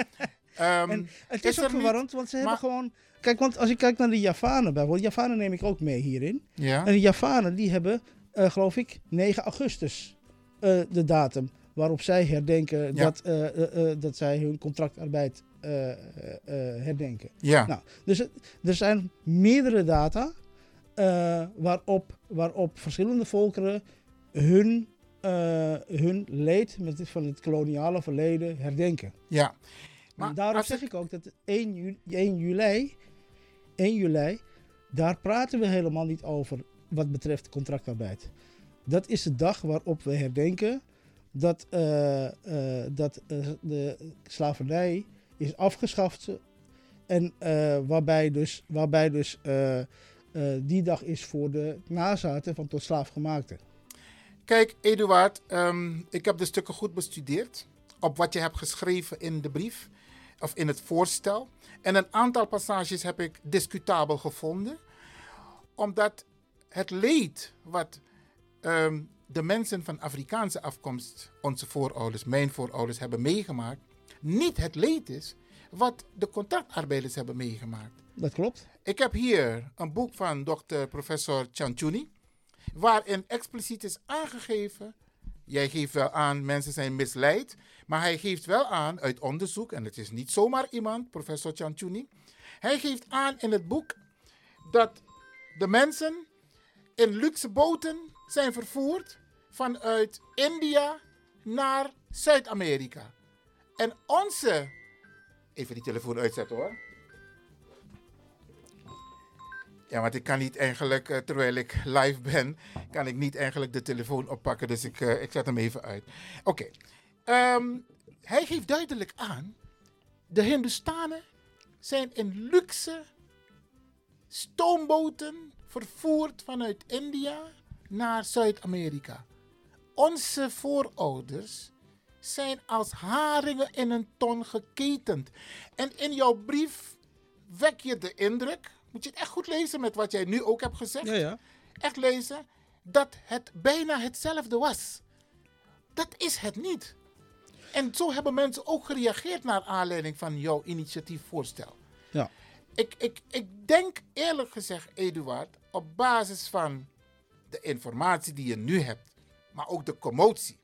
Um, en het is, is ook verwarrend, niet, want ze hebben gewoon... Kijk, want als ik kijk naar de Javanen bijvoorbeeld... Javanen neem ik ook mee hierin. Ja. En de Javanen, die hebben, uh, geloof ik, negen augustus uh, de datum... waarop zij herdenken ja. dat, uh, uh, uh, dat zij hun contractarbeid uh, uh, herdenken. Ja. Nou, dus er zijn meerdere data uh, waarop, waarop verschillende volkeren hun, uh, hun leed met dit van het koloniale verleden herdenken. Ja. Maar en daarom zeg ik ook dat één juli, één juli, daar praten we helemaal niet over wat betreft contractarbeid. Dat is de dag waarop we herdenken dat, uh, uh, dat uh, de slavernij is afgeschaft en uh, waarbij dus, waarbij dus uh, uh, die dag is voor de nazaten van tot slaafgemaakten. Kijk, Eduard, um, ik heb de stukken goed bestudeerd op wat je hebt geschreven in de brief of in het voorstel. En een aantal passages heb ik discutabel gevonden, omdat het leed wat... Um, de mensen van Afrikaanse afkomst, onze voorouders, mijn voorouders, hebben meegemaakt, niet het leed is wat de contractarbeiders hebben meegemaakt. Dat klopt. Ik heb hier een boek van dokter professor Chanchouni, waarin expliciet is aangegeven, jij geeft wel aan, mensen zijn misleid, maar hij geeft wel aan uit onderzoek, en het is niet zomaar iemand, professor Chanchouni, hij geeft aan in het boek dat de mensen in luxe boten zijn vervoerd vanuit India naar Zuid-Amerika. En onze... Even die telefoon uitzetten hoor. Ja, want ik kan niet eigenlijk, uh, terwijl ik live ben, kan ik niet eigenlijk de telefoon oppakken. Dus ik, uh, ik zet hem even uit. Oké. Okay. Um, hij geeft duidelijk aan, de Hindustanen zijn in luxe stoomboten vervoerd vanuit India naar Zuid-Amerika. Onze voorouders zijn als haringen in een ton geketend. En in jouw brief wek je de indruk, moet je het echt goed lezen met wat jij nu ook hebt gezegd, ja, ja. echt lezen, dat het bijna hetzelfde was. Dat is het niet. En zo hebben mensen ook gereageerd naar aanleiding van jouw initiatiefvoorstel. Ja. Ik, ik, ik denk eerlijk gezegd, Eduard, op basis van de informatie die je nu hebt, maar ook de commotie,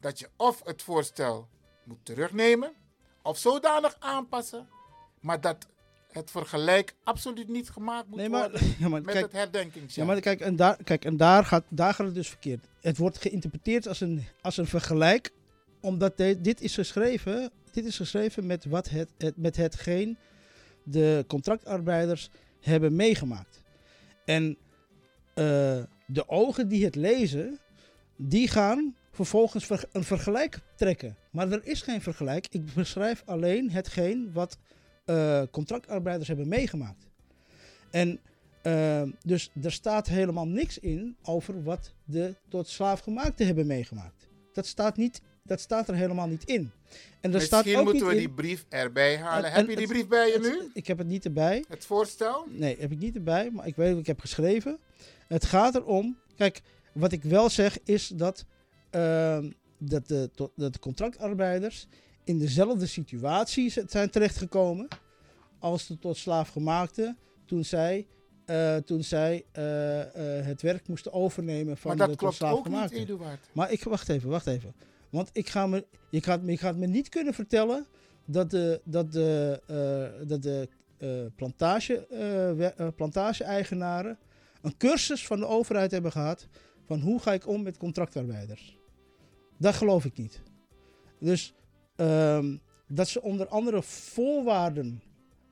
dat je of het voorstel moet terugnemen of zodanig aanpassen, maar dat het vergelijk absoluut niet gemaakt moet nee, maar, worden ja, maar, met kijk, het herdenkingsjaar. Ja, maar kijk, en, daar, kijk, en daar, gaat, daar gaat het dus verkeerd. Het wordt geïnterpreteerd als een, als een vergelijk, omdat de, dit, is geschreven, dit is geschreven met, wat het, het, met hetgeen de contractarbeiders hebben meegemaakt. En uh, de ogen die het lezen, die gaan vervolgens ver- een vergelijk trekken. Maar er is geen vergelijk. Ik beschrijf alleen hetgeen wat uh, contractarbeiders hebben meegemaakt. En uh, dus er staat helemaal niks in over wat de tot slaafgemaakten hebben meegemaakt. Dat staat niet, dat staat er helemaal niet in. En er staat ook moeten niet we in. Die brief erbij halen. En, heb en je die het, brief bij je het, nu? Ik heb het niet erbij. Het voorstel? Nee, heb ik niet erbij, maar ik weet wat ik heb geschreven. Het gaat erom, kijk, wat ik wel zeg is dat, uh, dat, de, dat de contractarbeiders in dezelfde situatie zijn terechtgekomen als de tot slaafgemaakten toen zij, uh, toen zij uh, uh, het werk moesten overnemen van de tot slaafgemaakten. Maar dat klopt ook niet, Eduard. Maar ik, wacht even, wacht even. Want ik ga me, je, gaat, je gaat me niet kunnen vertellen dat de, dat de, uh, dat de uh, plantage, uh, plantage-eigenaren een cursus van de overheid hebben gehad van hoe ga ik om met contractarbeiders. Dat geloof ik niet. Dus um, dat ze onder andere voorwaarden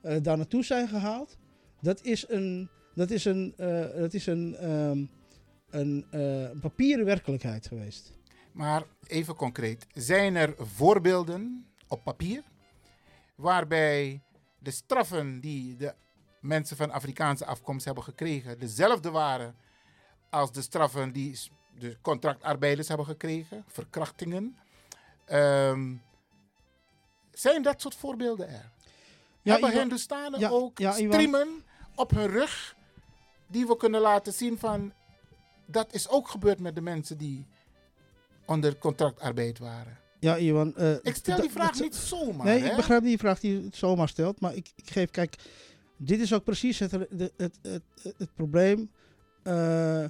uh, daar naartoe zijn gehaald, dat is een, dat is een, uh, dat is een, um, een uh, papieren werkelijkheid geweest. Maar even concreet, zijn er voorbeelden op papier waarbij de straffen die de mensen van Afrikaanse afkomst hebben gekregen dezelfde waren als de straffen die de contractarbeiders hebben gekregen, verkrachtingen? Um, zijn dat soort voorbeelden er? Ja, hebben Hindustanen ja, ook ja, striemen op hun rug die we kunnen laten zien van dat is ook gebeurd met de mensen die onder contractarbeid waren? Ja, Iwan. Uh, ik stel die vraag niet zomaar. Nee, hè? Ik begrijp die vraag die je zomaar stelt. Maar ik, ik geef, kijk, dit is ook precies het, het, het, het, het, het probleem. Uh,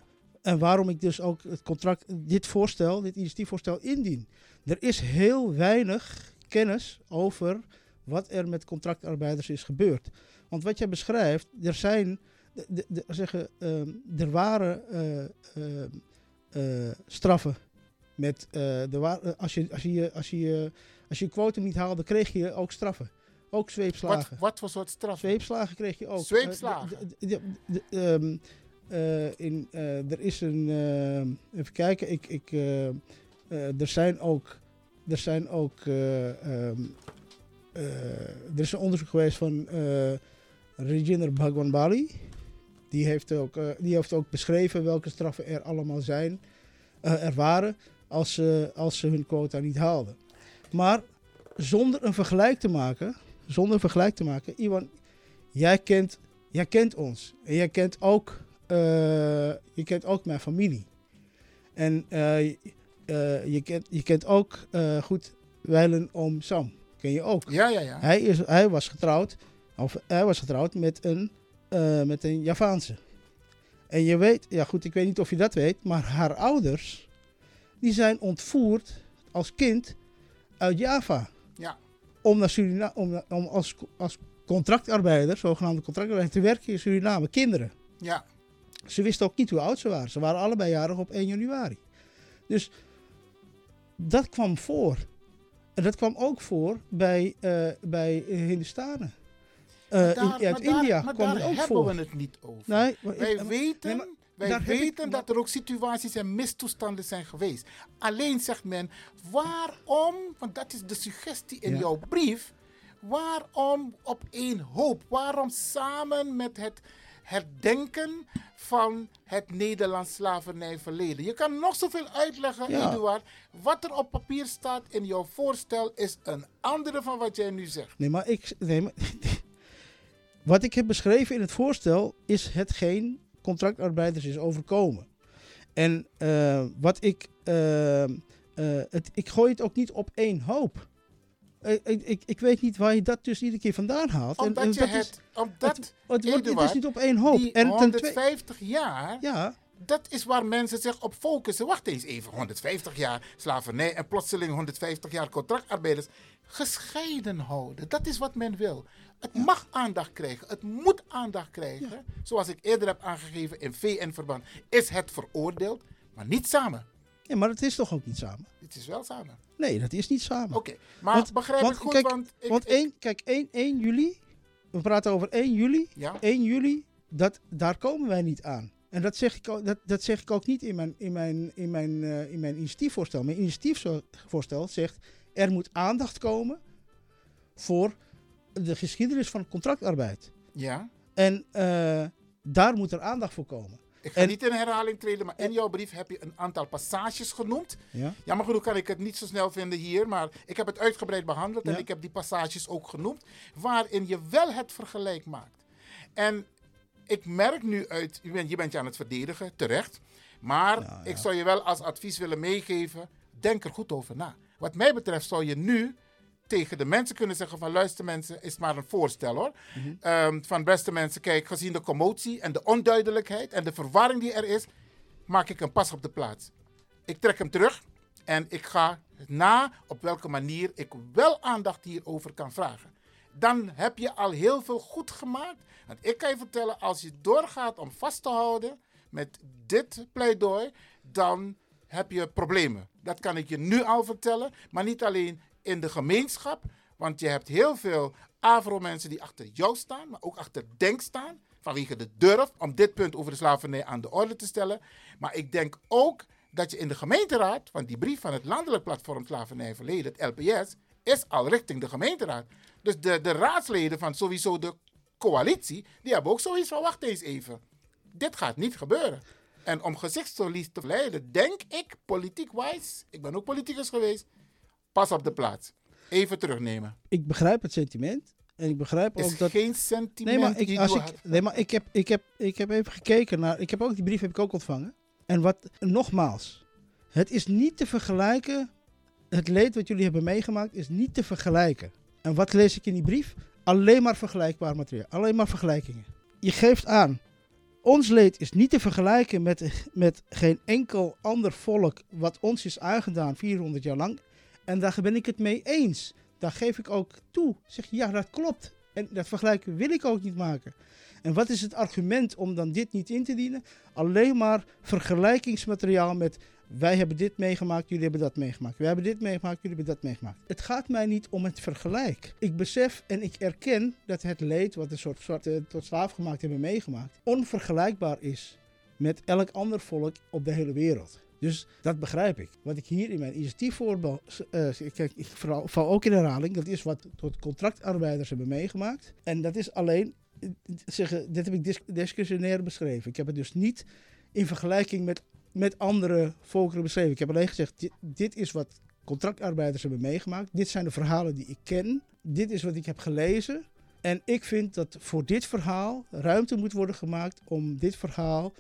en waarom ik dus ook het contract, dit voorstel, dit initiatiefvoorstel indien. Er is heel weinig kennis over wat er met contractarbeiders is gebeurd. Want wat jij beschrijft, er zijn, de, de, de, zeggen, um, er waren uh, uh, uh, straffen. Met, uh, de wa- als, je, als, je, als, je, als je je quotum niet haalde, kreeg je ook straffen. Ook zweepslagen. Wat, wat voor soort straffen? Zweepslagen kreeg je ook. Zweepslagen? Uh, de, de, de, de, um, uh, in, uh, er is een... Uh, even kijken. Ik, ik, uh, uh, er zijn ook... Er, zijn ook uh, um, uh, er is een onderzoek geweest van uh, Reginder Bhagwanbali. Die heeft, ook, uh, die heeft ook beschreven welke straffen er allemaal zijn. Uh, er waren. Als ze, als ze hun quota niet haalden. Maar zonder een vergelijk te maken, zonder een vergelijk te maken, Iwan, jij kent, jij kent ons. En jij kent ook, uh, je kent ook mijn familie. En uh, uh, je, kent, je kent ook uh, goed wijlen om Sam. Ken je ook? Ja, ja, ja. Hij, is, hij, was, getrouwd, of, hij was getrouwd met een, uh, met een Javaanse. En je weet, ja goed, ik weet niet of je dat weet, maar haar ouders, die zijn ontvoerd als kind uit Java. Ja. Om, naar Surina- om, om als, als contractarbeider, zogenaamde contractarbeider, te werken in Suriname. Kinderen. Ja. Ze wisten ook niet hoe oud ze waren. Ze waren allebei jarig op één januari. Dus dat kwam voor. En dat kwam ook voor bij, uh, bij Hindustanen. Uh, daar, in, uit India daar, kwam daar het ook voor. Maar daar hebben we het niet over. Nee, maar, wij maar, weten... Nee, Wij weten ik... dat er ook situaties en mistoestanden zijn geweest. Alleen zegt men, waarom, want dat is de suggestie in ja. jouw brief, waarom op één hoop? Waarom samen met het herdenken van het Nederlands slavernijverleden? Je kan nog zoveel uitleggen, ja. Eduard. Wat er op papier staat in jouw voorstel is een andere van wat jij nu zegt. Nee, maar ik... Nee, maar wat ik heb beschreven in het voorstel is hetgeen contractarbeiders is overkomen. En uh, wat ik... Uh, uh, het, ik gooi het ook niet op één hoop. Uh, ik, ik, ik weet niet waar je dat dus iedere keer vandaan haalt. Omdat en, en je dat het... Is, omdat het, het, Eduard, wordt, het is niet op één hoop. Die en honderdvijftig twee... jaar... Ja. Dat is waar mensen zich op focussen. Wacht eens even. honderdvijftig jaar slavernij en plotseling honderdvijftig jaar contractarbeiders gescheiden houden. Dat is wat men wil. Het ja. mag aandacht krijgen. Het moet aandacht krijgen. Ja. Zoals ik eerder heb aangegeven in V N-verband is het veroordeeld, maar niet samen. Ja, maar het is toch ook niet samen? Het is wel samen. Nee, dat is niet samen. Oké, okay. maar want, begrijp want, ik goed, kijk, want... Ik, want één, kijk, één juli, we praten over één juli. Ja. één juli, dat, daar komen wij niet aan. En dat zeg ik ook, dat, dat zeg ik ook niet in mijn, in mijn, in mijn, uh, in mijn initiatiefvoorstel. Mijn initiatiefvoorstel zegt, er moet aandacht komen voor de geschiedenis van contractarbeid. Ja. En uh, daar moet er aandacht voor komen. Ik ga en, niet in herhaling treden, maar in jouw brief heb je een aantal passages genoemd. Ja. Jammer genoeg kan ik het niet zo snel vinden hier, maar ik heb het uitgebreid behandeld en ja. ik heb die passages ook genoemd, waarin je wel het vergelijk maakt. En ik merk nu uit, je bent, je bent je aan het verdedigen, terecht. Maar nou, ja. ik zou je wel als advies willen meegeven, denk er goed over na. Wat mij betreft zou je nu tegen de mensen kunnen zeggen van luister mensen, is maar een voorstel hoor. Mm-hmm. Um, van beste mensen, kijk, gezien de commotie en de onduidelijkheid en de verwarring die er is, maak ik een pas op de plaats. Ik trek hem terug en ik ga na op welke manier ik wel aandacht hierover kan vragen. Dan heb je al heel veel goed gemaakt. Want ik kan je vertellen, als je doorgaat om vast te houden met dit pleidooi, dan heb je problemen. Dat kan ik je nu al vertellen. Maar niet alleen in de gemeenschap. Want je hebt heel veel Afro-mensen die achter jou staan, maar ook achter Denk staan. Vanwege de durf om dit punt over de slavernij aan de orde te stellen. Maar ik denk ook dat je in de gemeenteraad, want die brief van het landelijk platform Slavernijverleden, het L P S, is al richting de gemeenteraad. Dus de, de raadsleden van sowieso de coalitie, die hebben ook zoiets van, wacht eens even. Dit gaat niet gebeuren. En om gezichtsverlies te verleiden, denk ik, politiek-wise, ik ben ook politicus geweest, pas op de plaats. Even terugnemen. Ik begrijp het sentiment. En ik begrijp is ook dat... geen sentiment nee, maar ik, die als ik, Nee, maar ik heb, ik, heb, ik heb even gekeken naar... Ik heb ook die brief heb ik ook ontvangen. En wat, nogmaals, het is niet te vergelijken het leed wat jullie hebben meegemaakt is niet te vergelijken. En wat lees ik in die brief? Alleen maar vergelijkbaar materiaal. Alleen maar vergelijkingen. Je geeft aan, ons leed is niet te vergelijken met, met geen enkel ander volk wat ons is aangedaan vierhonderd jaar lang. En daar ben ik het mee eens. Daar geef ik ook toe. Zeg je, ja, dat klopt. En dat vergelijk wil ik ook niet maken. En wat is het argument om dan dit niet in te dienen? Alleen maar vergelijkingsmateriaal met... wij hebben dit meegemaakt, jullie hebben dat meegemaakt. Wij hebben dit meegemaakt, jullie hebben dat meegemaakt. Het gaat mij niet om het vergelijk. Ik besef en ik erken dat het leed wat een soort zwarte tot slaaf gemaakt hebben meegemaakt... onvergelijkbaar is met elk ander volk op de hele wereld. Dus dat begrijp ik. Wat ik hier in mijn initiatiefvoorstel... Uh, kijk, ik val, val ook in herhaling. Dat is wat tot contractarbeiders hebben meegemaakt. En dat is alleen... zeggen, dit heb ik disc- discussionair beschreven. Ik heb het dus niet in vergelijking met, met andere volkeren beschreven. Ik heb alleen gezegd, dit, dit is wat contractarbeiders hebben meegemaakt. Dit zijn de verhalen die ik ken. Dit is wat ik heb gelezen. En ik vind dat voor dit verhaal ruimte moet worden gemaakt... om dit verhaal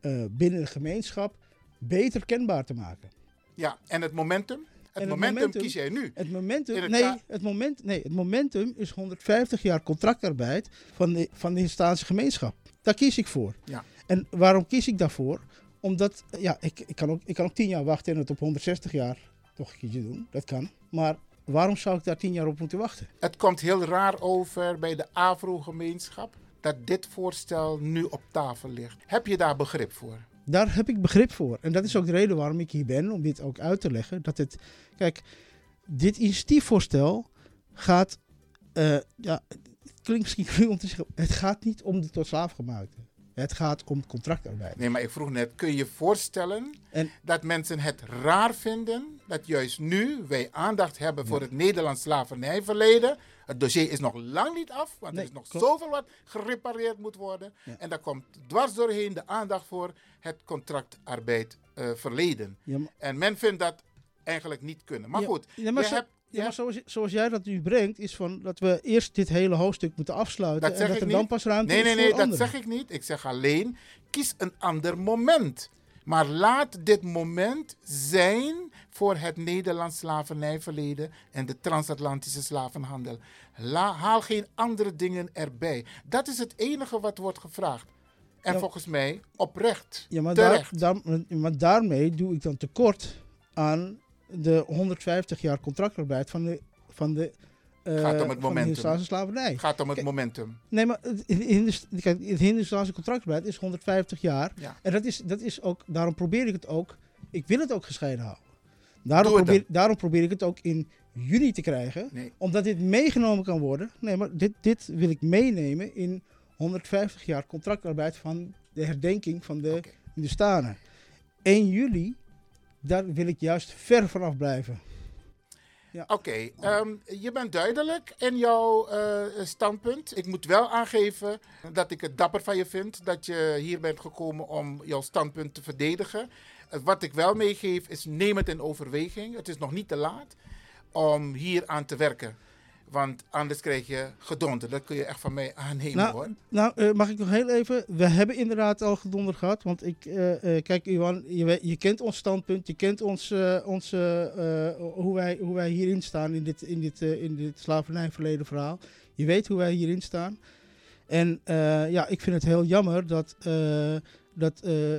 uh, binnen de gemeenschap beter kenbaar te maken. Ja, en het momentum? Het, het momentum, momentum kies jij nu. Het momentum, het nee, ka- het moment, nee, het momentum is honderdvijftig jaar contractarbeid van de, van de Hinstaanse gemeenschap. Daar kies ik voor. Ja. En waarom kies ik daarvoor? Omdat, ja, ik, ik, kan ook, ik kan ook tien jaar wachten en het op honderdzestig jaar toch een keertje doen. Dat kan. Maar waarom zou ik daar tien jaar op moeten wachten? Het komt heel raar over bij de Afro-gemeenschap dat dit voorstel nu op tafel ligt. Heb je daar begrip voor? Daar heb ik begrip voor. En dat is ook de reden waarom ik hier ben, om dit ook uit te leggen. Dat het, kijk, dit initiatiefvoorstel gaat, uh, ja, het klinkt misschien cru om te zeggen, het gaat niet om de tot slaafgemaakte. Het gaat om contractarbeid. Nee, maar ik vroeg net, kun je je voorstellen en, dat mensen het raar vinden dat juist nu wij aandacht hebben nee. voor het Nederlands slavernijverleden. Het dossier is nog lang niet af, want nee, er is nog klopt. zoveel wat gerepareerd moet worden. Ja. En daar komt dwars doorheen de aandacht voor het contractarbeid uh, verleden. Ja, maar, en men vindt dat eigenlijk niet kunnen. Maar ja, goed, ja, maar je zo, hebt... Ja, maar zoals, zoals jij dat nu brengt, is van dat we eerst dit hele hoofdstuk moeten afsluiten. Dat zeg en dat ik er niet. Dan pas ruimte nee, is nee, nee, voor nee, dat zeg ik niet. Ik zeg alleen, kies een ander moment. Maar laat dit moment zijn voor het Nederlands slavernijverleden en de transatlantische slavenhandel. La, haal geen andere dingen erbij. Dat is het enige wat wordt gevraagd. En ja, volgens mij oprecht. Ja, maar, terecht. Daar, daar, maar daarmee doe ik dan tekort aan de honderdvijftig jaar contractarbeid van de, van de, uh, gaat om het van de Hindustaanse slavernij. Het gaat om het kijk, momentum. Nee, maar het, het Hindustaanse contractarbeid is honderdvijftig jaar. Ja. En dat is, dat is ook, daarom probeer ik het ook, ik wil het ook gescheiden houden. Daarom, probeer, daarom probeer ik het ook in juni te krijgen. Nee. Omdat dit meegenomen kan worden. Nee, maar dit, dit wil ik meenemen in honderdvijftig jaar contractarbeid van de herdenking van de okay. Hindustanen. één juli daar wil ik juist ver vanaf blijven. Ja. Oké, okay, um, je bent duidelijk in jouw uh, standpunt. Ik moet wel aangeven dat ik het dapper van je vind... dat je hier bent gekomen om jouw standpunt te verdedigen. Uh, wat ik wel meegeef is neem het in overweging. Het is nog niet te laat om hier aan te werken. Want anders krijg je gedonder. Dat kun je echt van mij aannemen nou, hoor. Nou, uh, mag ik nog heel even? We hebben inderdaad al gedonder gehad. Want ik, uh, uh, kijk Iwan, je, je kent ons standpunt. Je kent ons, uh, ons, uh, uh, hoe, wij, hoe wij hierin staan in dit, in dit, uh, in dit slavernijverleden verhaal. Je weet hoe wij hierin staan. En uh, ja, ik vind het heel jammer dat, uh, dat uh, uh,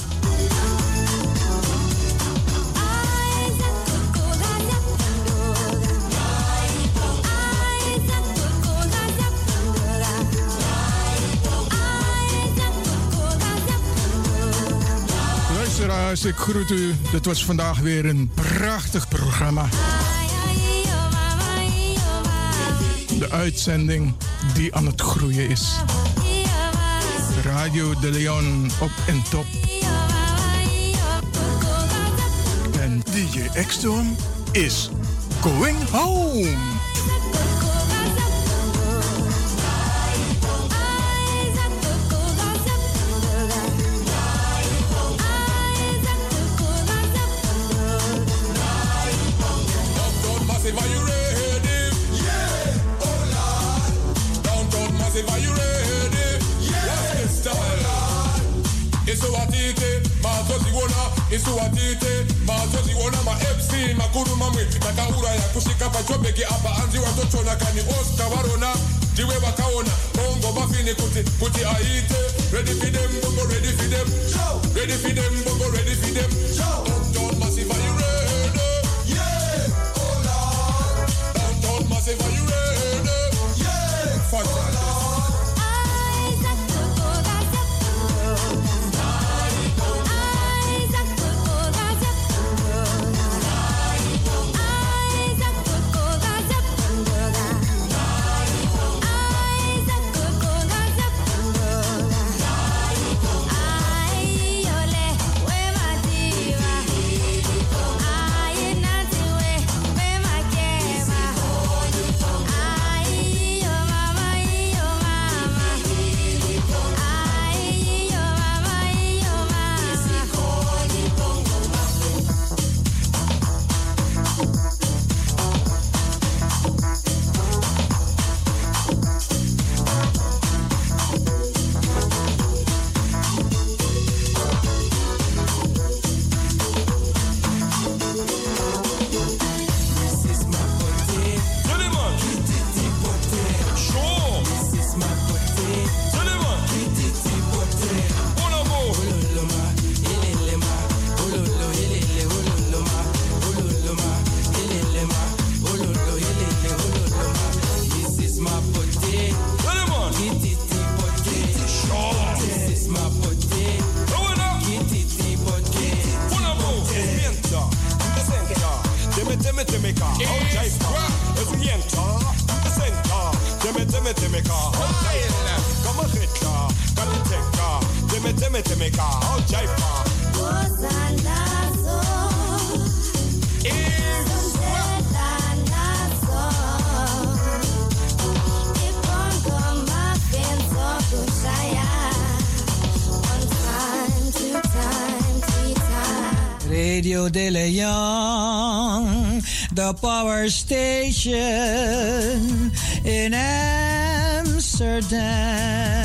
Ik groet u. Dit was vandaag weer een prachtig programma. De uitzending die aan het groeien is. Radio De Leon op en top. En D J Exton is going home. Ready for them, go ready for them. Ready for them, go ready for them. Downtown massive, are you ready? Yeah, oh Lord. Downtown massive, are you ready? Yeah, oh Lord. I got to go, that's De Leon, the power station in Amsterdam.